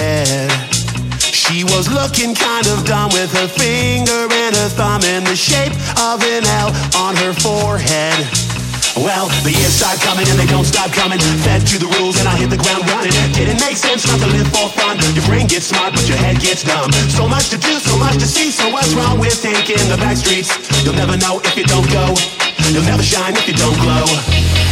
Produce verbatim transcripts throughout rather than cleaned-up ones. head. She was looking kind of dumb with her finger and her thumb in the shape of an L on her forehead. Well, the years start coming and they don't stop coming. Fed to the rules and I hit the ground running. Didn't make sense not to live for fun. Your brain gets smart but your head gets dumb. So much to do, so much to see. So what's wrong with thinking the back streets? You'll never know if you don't go. You'll never shine if you don't glow.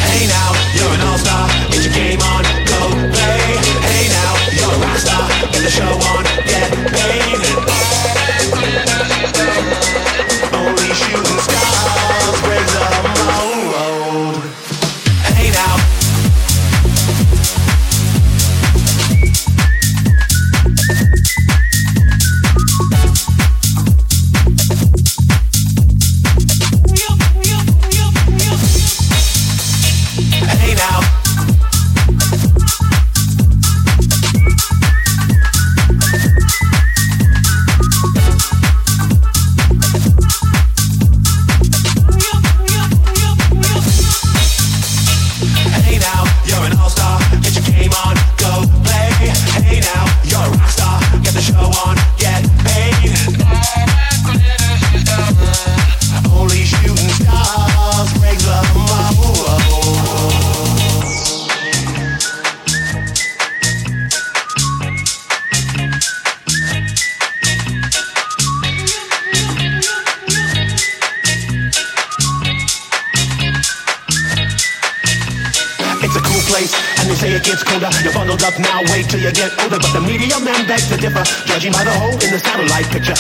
Hey now, you're an all-star. Get your game on, go play. Hey now, you're a rock star. Get the show on, get paid. Only shooting stars breaks the mold.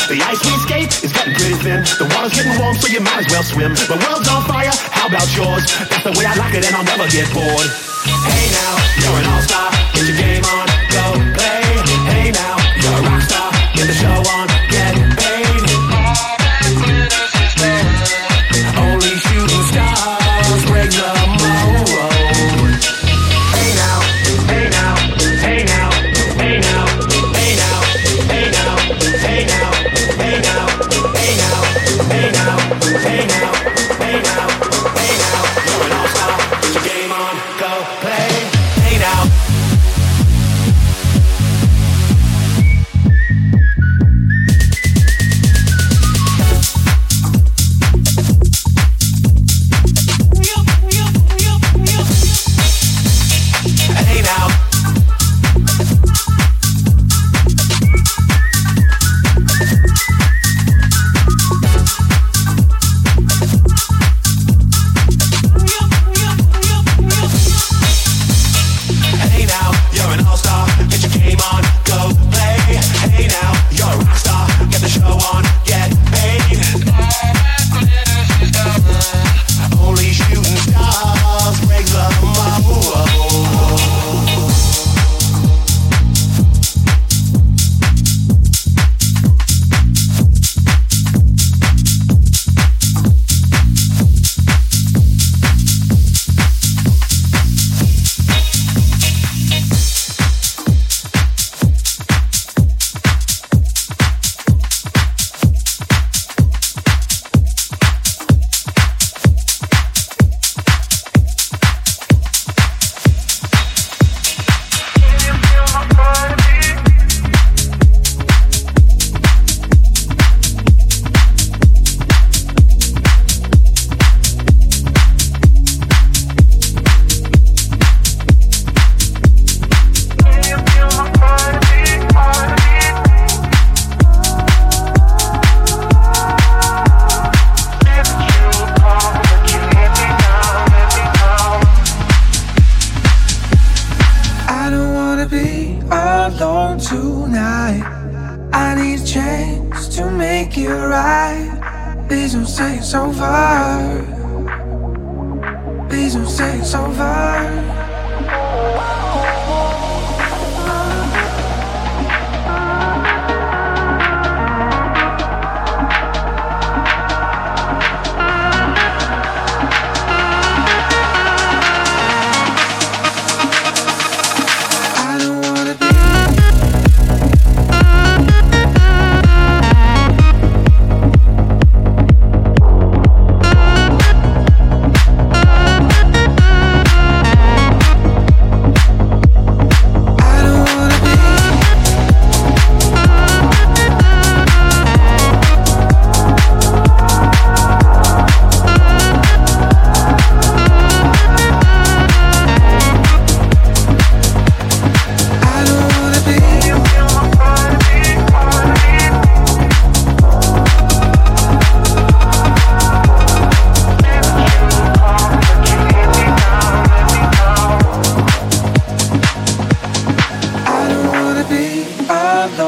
The ice we skate is getting pretty thin. The water's getting warm, so you might as well swim. The world's on fire, how about yours? That's the way I like it and I'll never get bored. Hey now, you're an all-star. Get your game on, go play. Hey now, you're a rock star. Get the show on, get paid. Only shooting stars break the mold. Hey now, hey now, hey now, hey now, hey now, hey now, hey now. Hey now, hey now, hey now, hey now, hey now, hey now, you're an all-star, get your game on, go play, hey now.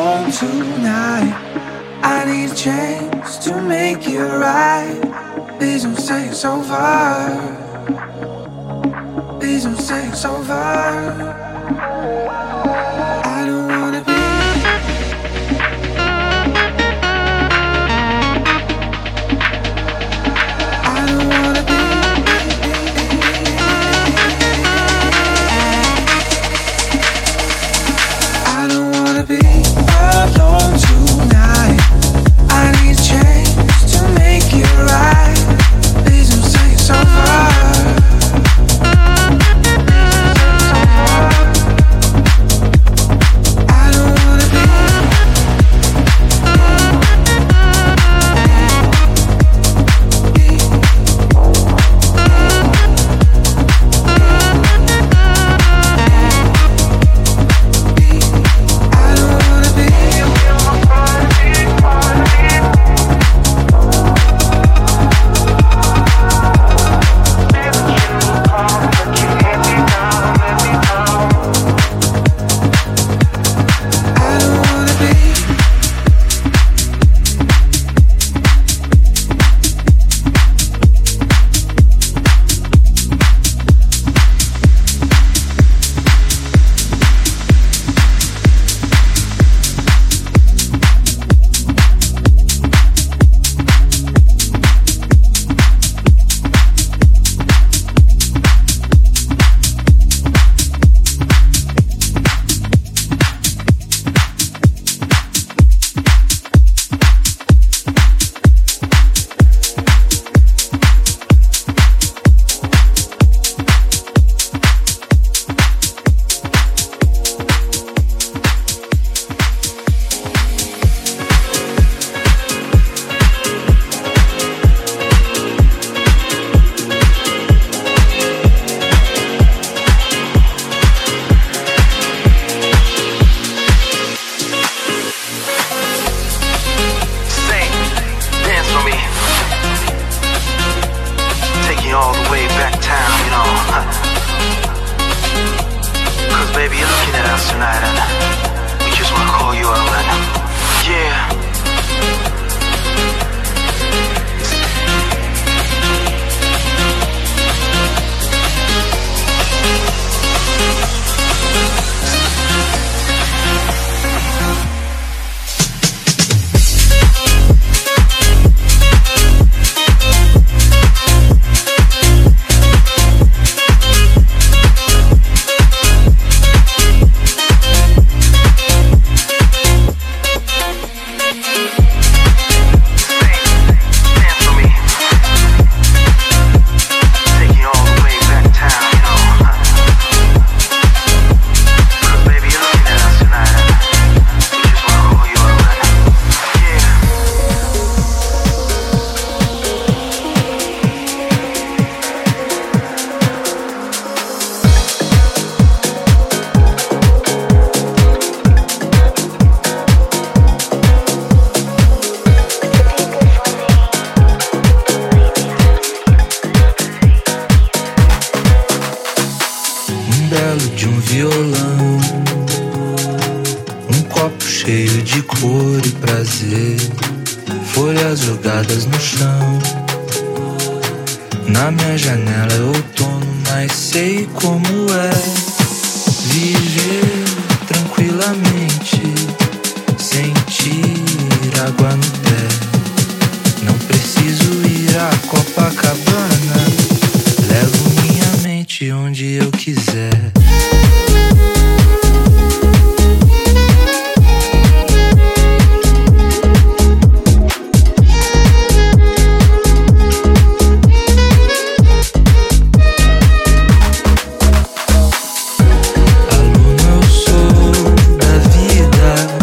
alone tonight. I need a chance to make it right. Please don't say it's over. Please don't say it's over. I don't wanna be. I don't wanna be. I don't wanna be alone tonight. I need a chance to make it right. Please don't say it's over. Aluno eu sou da vida.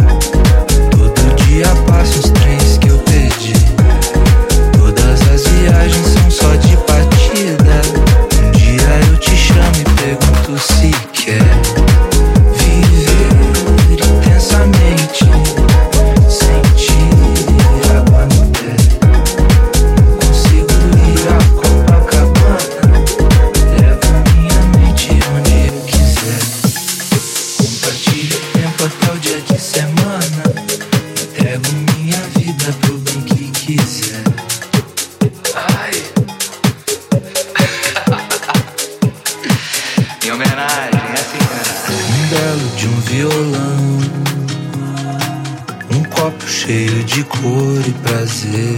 copo cheio de cor e prazer,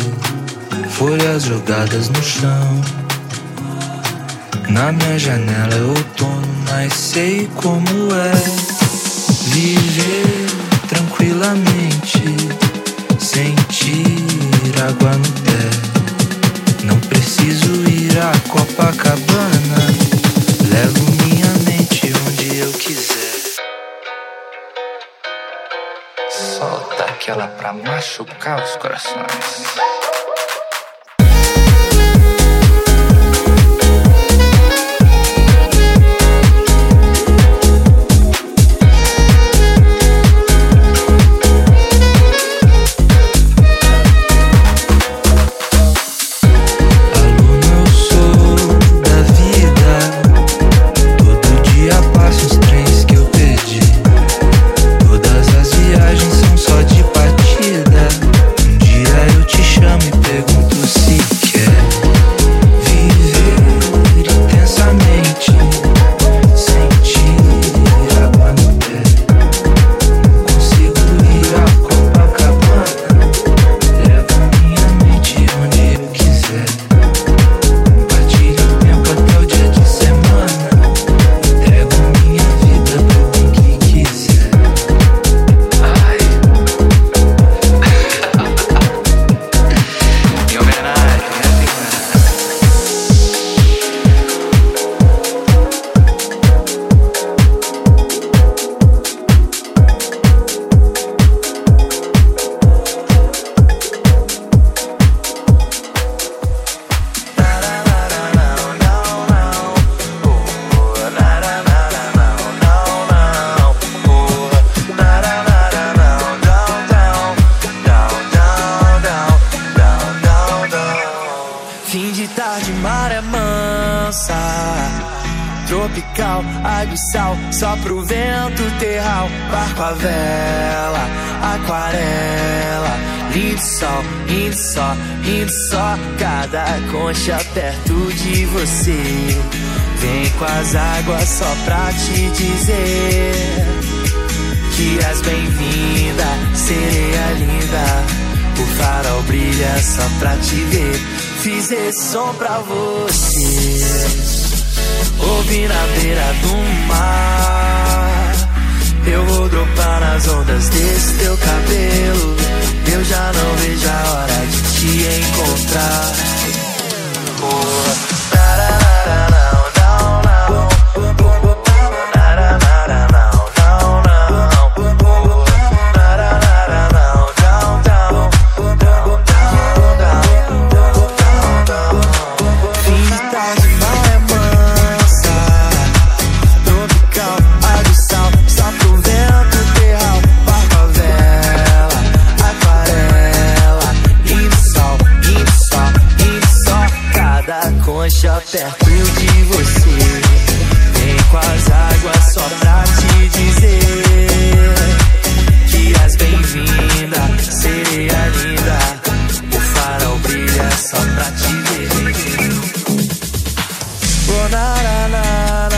folhas jogadas no chão. Na minha janela é outono, mas sei como é viver tranquilamente, sentir água no pé. Não preciso ir à Copacabana, levo minha mente onde eu quiser. Solta aquela pra machucar os corações. Tropical, aguissal, só pro vento terral. Barco à vela, aquarela, lindo sol, lindo só, lindo só. Cada concha perto de você, vem com as águas só pra te dizer que és bem-vinda, sereia linda. O farol brilha só pra te ver, fiz esse som pra você. Ouvi na beira do mar, eu vou dropar nas ondas desse teu cabelo. Eu já não vejo a hora de te encontrar. Oh, tararara. Perto de você, vem com as águas só pra te dizer que és bem-vinda, sereia linda. O farol brilha só pra te ver. Oh, na, na, na,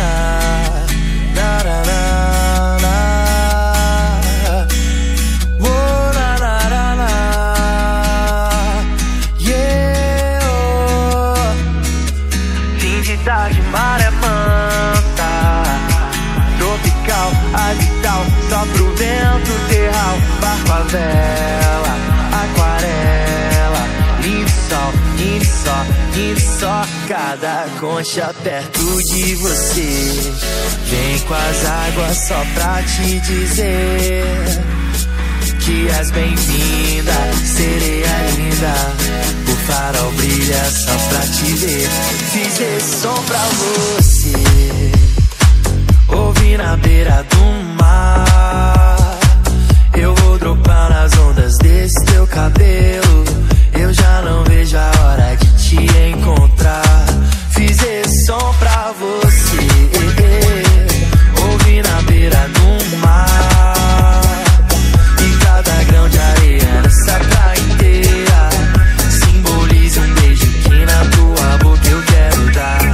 na, na, na, na. Só pro vento terral, barco à vela, aquarela, lindo sol, lindo só, lindo só. Cada concha perto de você, vem com as águas só pra te dizer que és bem-vinda, sereia linda. O farol brilha só pra te ver, fiz esse som pra você. Ouvi na beira do mar, eu vou dropar nas ondas desse teu cabelo. Eu já não vejo a hora de te encontrar. Fiz esse som pra você. Ouvi na beira do mar, e cada grão de areia nessa praia inteira simboliza um beijo que na tua boca eu quero dar.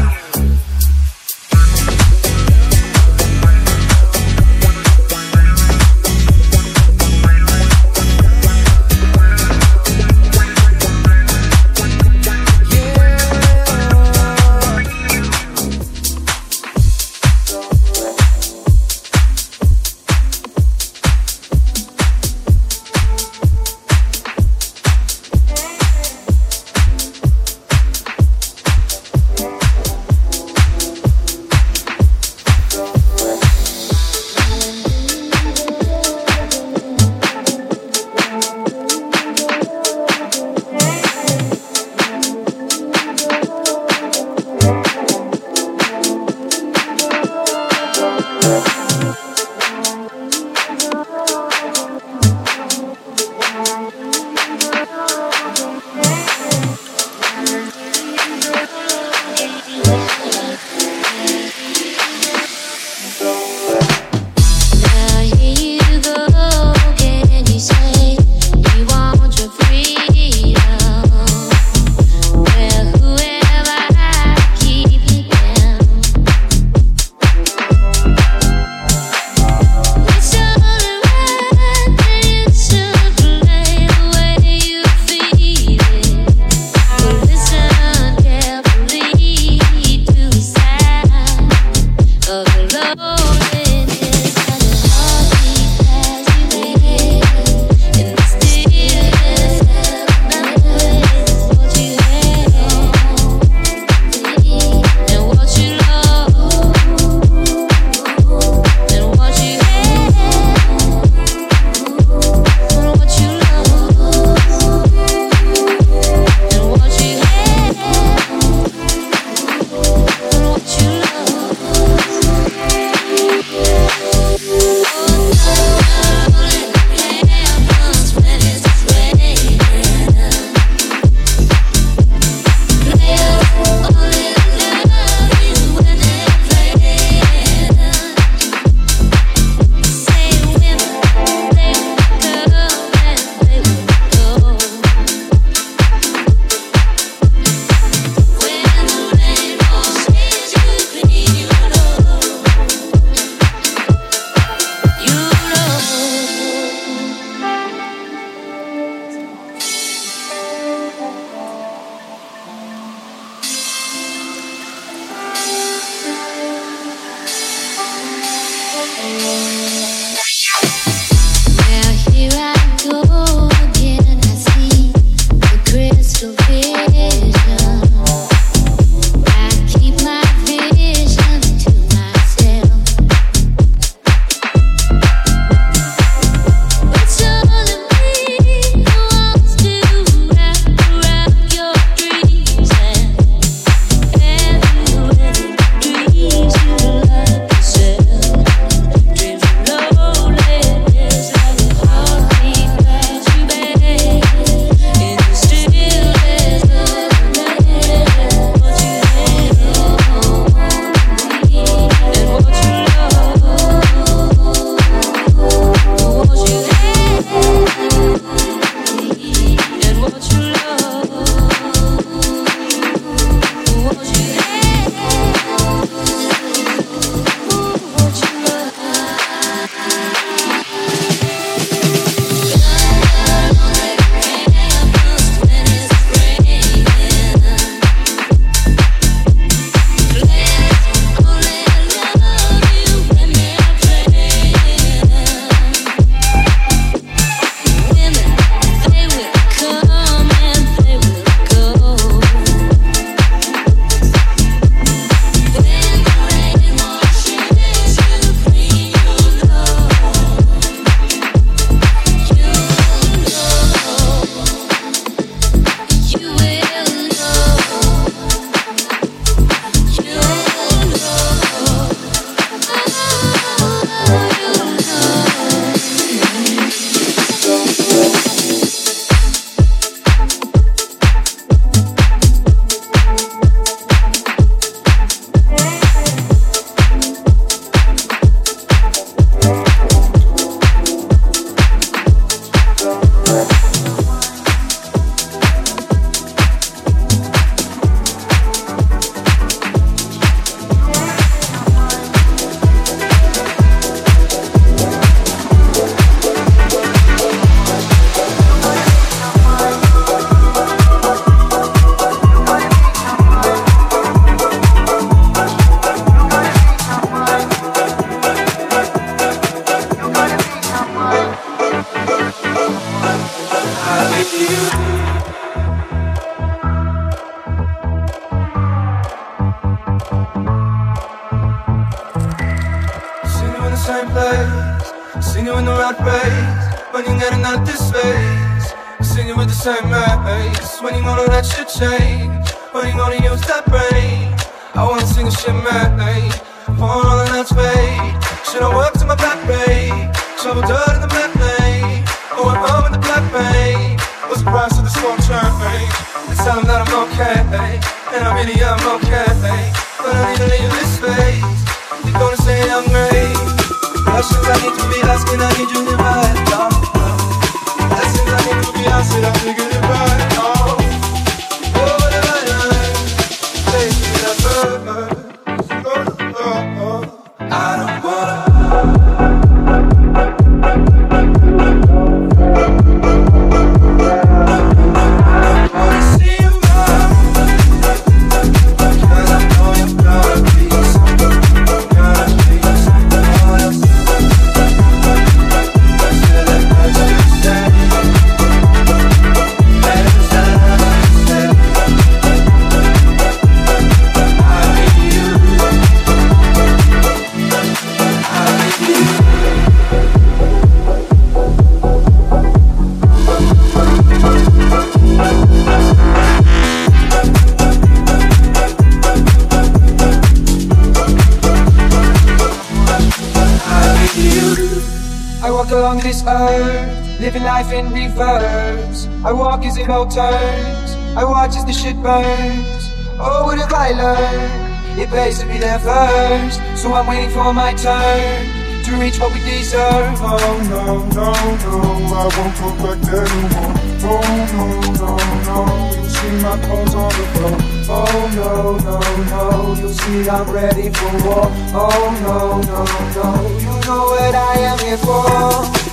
Turns. I watch as the shit burns. Oh, what have I learned? It pays to be there first. So I'm waiting for my turn to reach what we deserve. Oh, no, no, no, I won't look like that anymore. Oh, no, no, no, you'll see my clothes on the floor. Oh, no, no, no, you'll see I'm ready for war. Oh, no, no, no, you know what I am here for.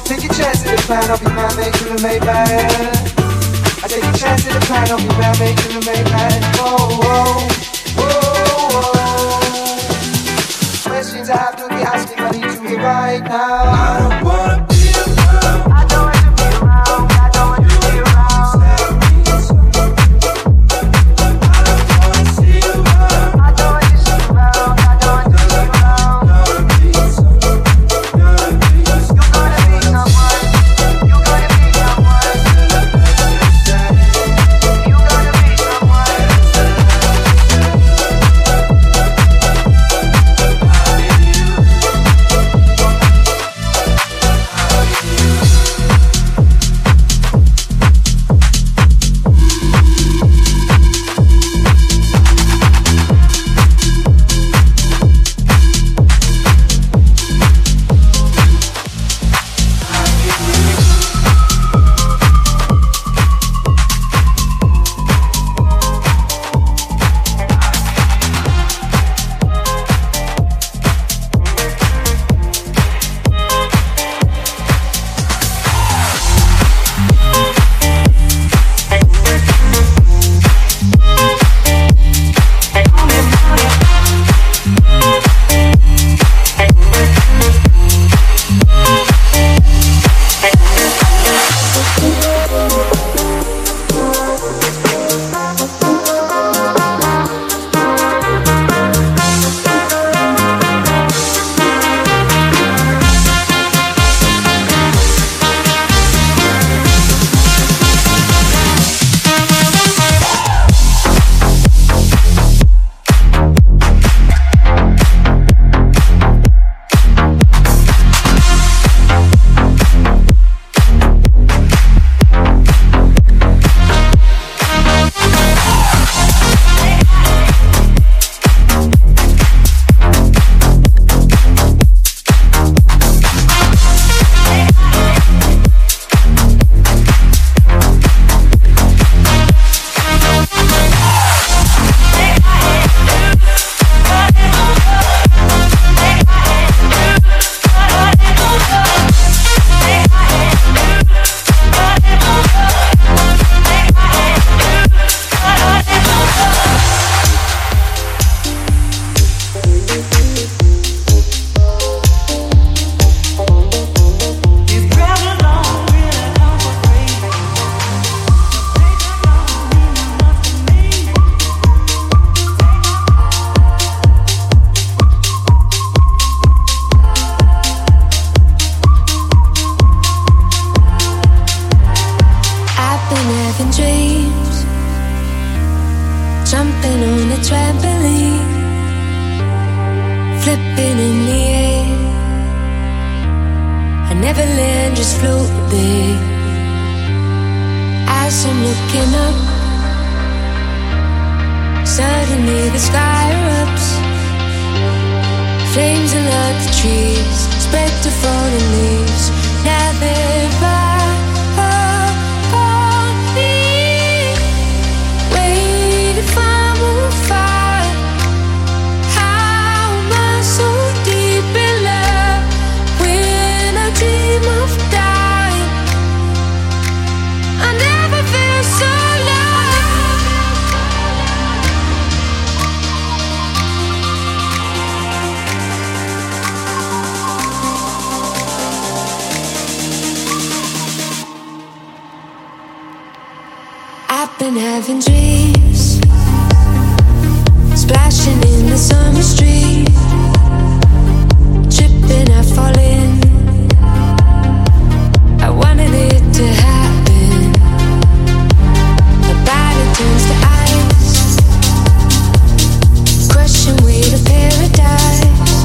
Take a chance at a plan, I'll be my mate to the Maybach. I take a chance at a plan, I'll be back, make it a make back. Whoa, whoa, whoa, whoa. Questions I have to be asking, I need to get right now. I don't wanna be around. I don't want to be around. I don't want to be around. I don't wanna see you around. I don't want to see you around. I don't want to be around. You're gonna be someone. You're gonna be someone. You're gonna be someone. having dreams, jumping on a trampoline, flipping in the air. I never land, just float there. As I'm looking up, suddenly the sky erupts. Flames alert the trees, spread to fallen leaves. Now they're far upon me, waiting for more fire. How am I so deep in love when I dream of dying? I never feel so been having dreams, splashing in the summer street, tripping, I fall in. I wanted it to happen. My body turns to ice, crushing weight of paradise,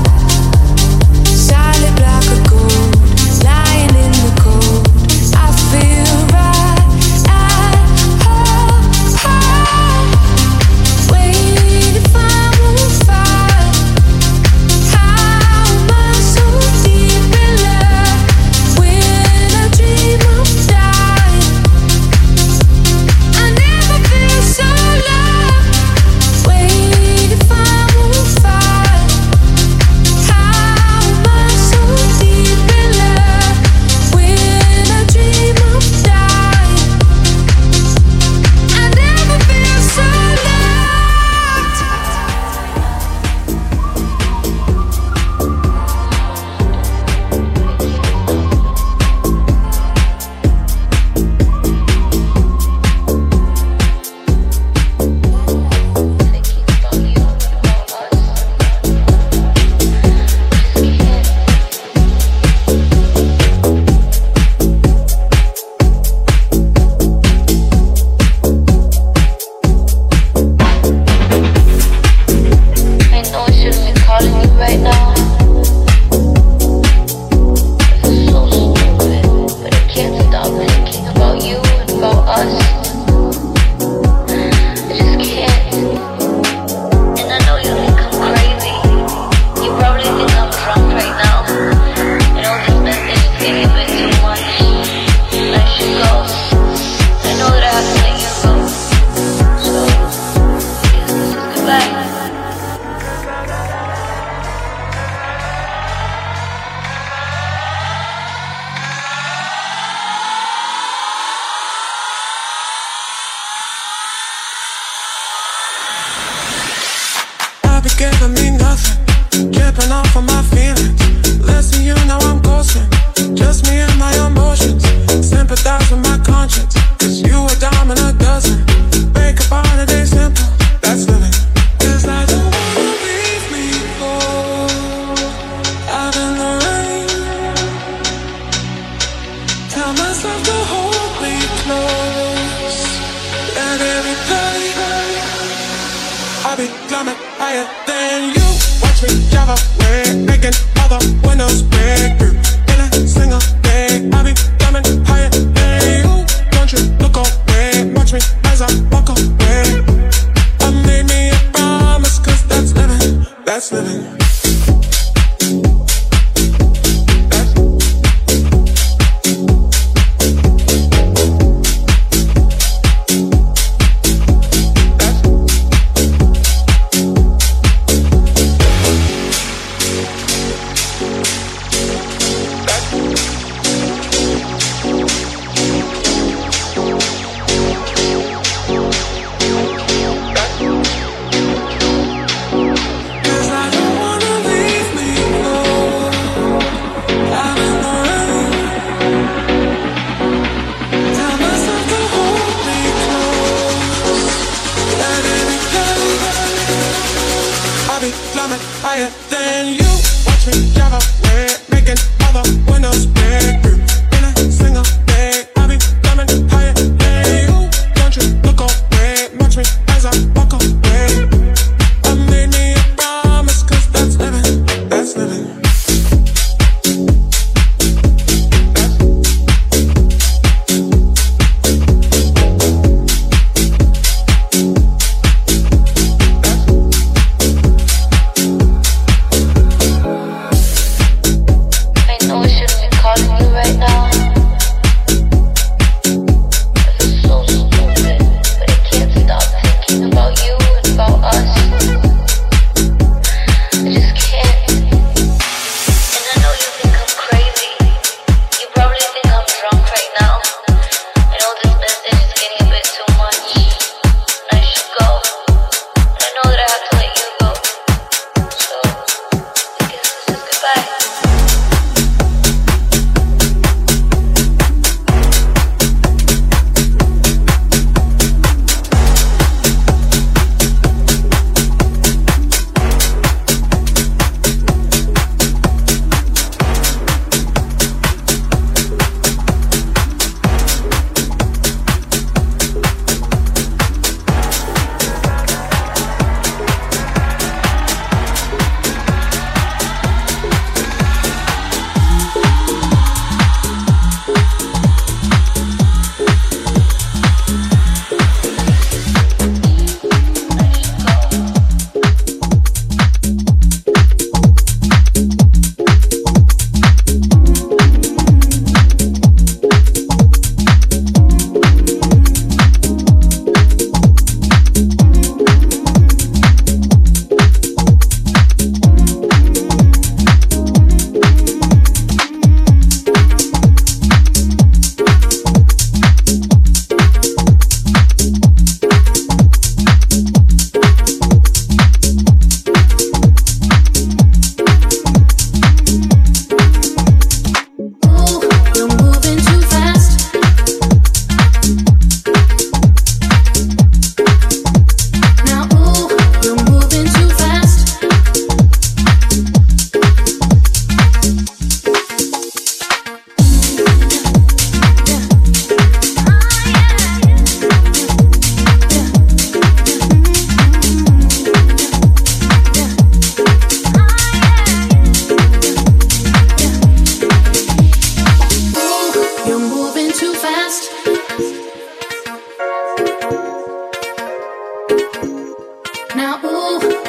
solid block of gold, lying in the cold. I feel right.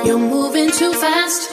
You're moving too fast.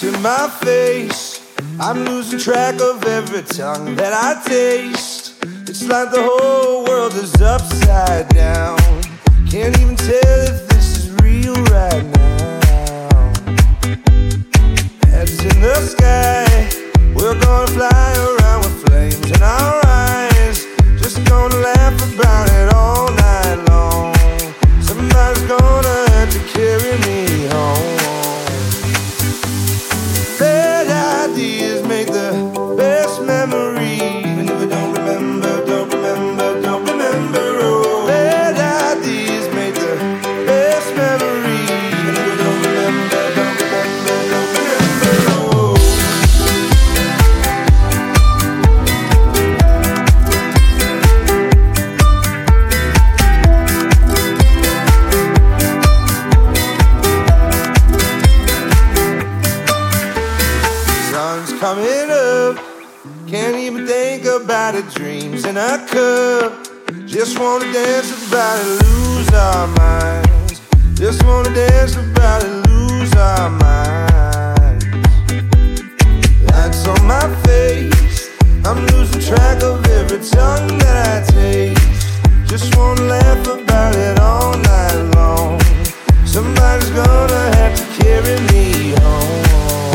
Rocks in my face. I'm losing track of every tongue that I taste. It's like the whole world is upside down. Can't even tell if this is real right now. Heads in the sky, we're gonna fly around with flames in our eyes. Just gonna laugh about it all night long. Somebody's gonna have to carry me home. Dreams in a cup. Just wanna dance about it, lose our minds. Just wanna dance about it, lose our minds. Lights on my face, I'm losing track of every tongue that I taste. Just wanna laugh about it all night long. Somebody's gonna have to carry me home.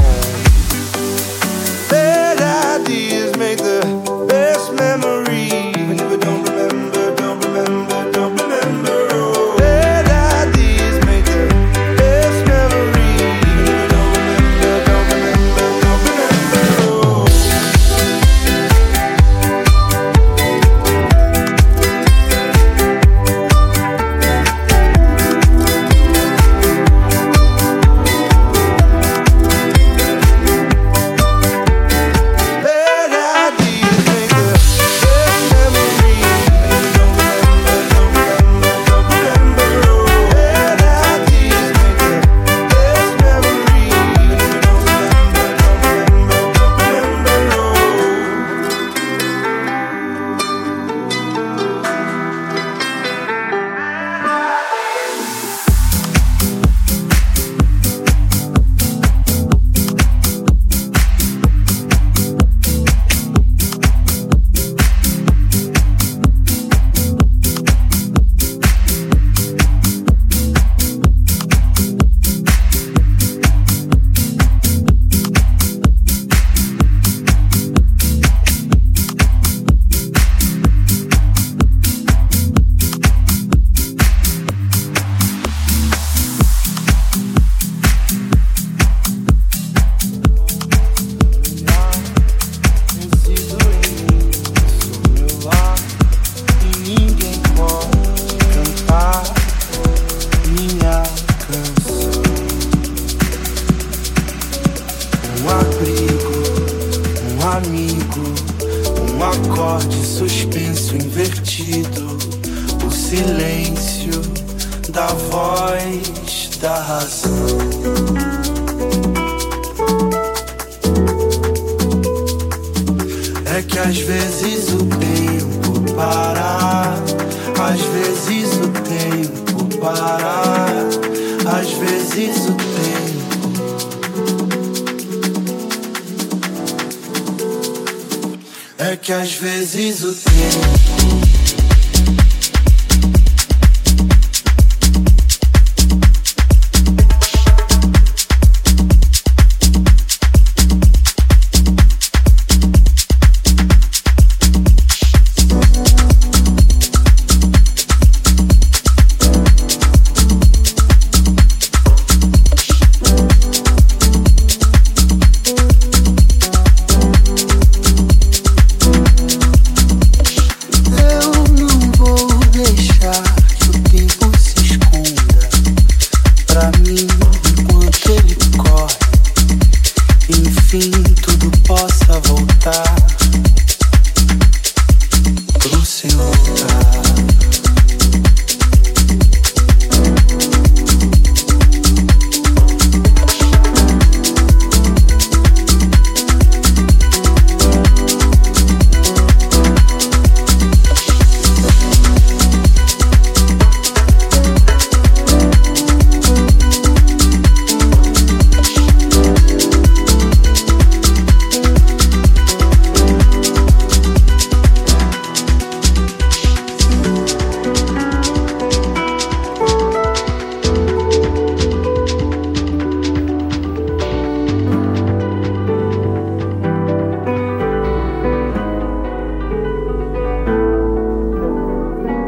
Bad ideas make the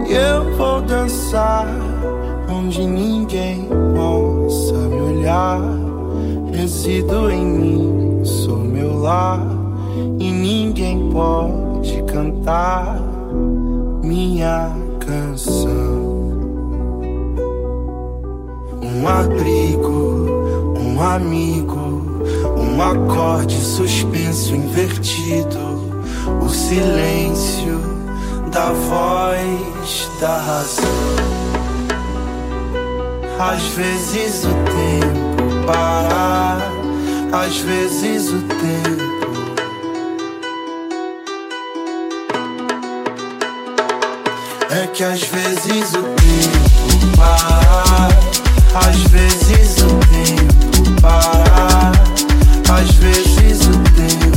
Eu vou dançar onde ninguém possa me olhar. Resido em mim, sou meu lar, e ninguém pode cantar minha canção. Um abrigo, um amigo, um acorde suspenso invertido, o silêncio da voz da razão. Às vezes o tempo para, às vezes o tempo. É que às vezes o tempo para, às vezes o tempo para, às vezes o tempo.